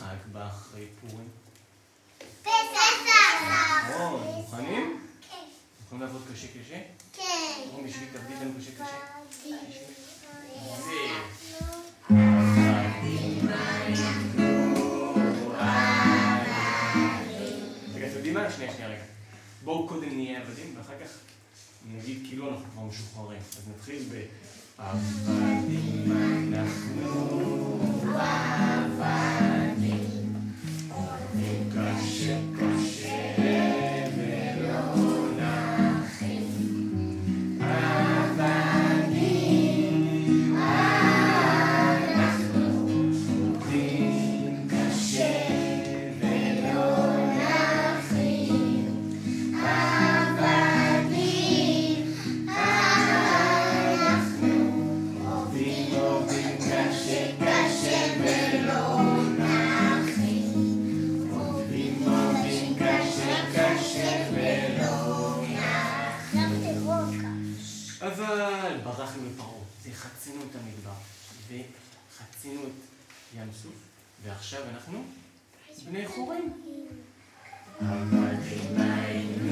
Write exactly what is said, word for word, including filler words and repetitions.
חג בא אחרי פורים? פסח! או, מוכנים? כן. יכולים לעבוד קשה-קשה? כן. או מישהו תעבדי לנו קשה-קשה? רגע, אתם יודעים מה? שנייה, שנייה, רגע. בואו קודם נהיה עבדים, ואחר כך נגיד כאילו אנחנו כבר משוחררים. אז נתחיל ב... עבדים אנחנו עבדים, עובדים קשה קשה ולא נחים. עבדים אנחנו, עובדים קשה ולא נחים. עבדים אנחנו, עובדים עובדים קשה קשה ולא נחים. עובדים עובדים קשה קשה ולא נחים. אבל ברחנו לפרעה, חצינו את המדבר וחצינו את ים סוף, ועכשיו אנחנו בני חורין. עבדים היינו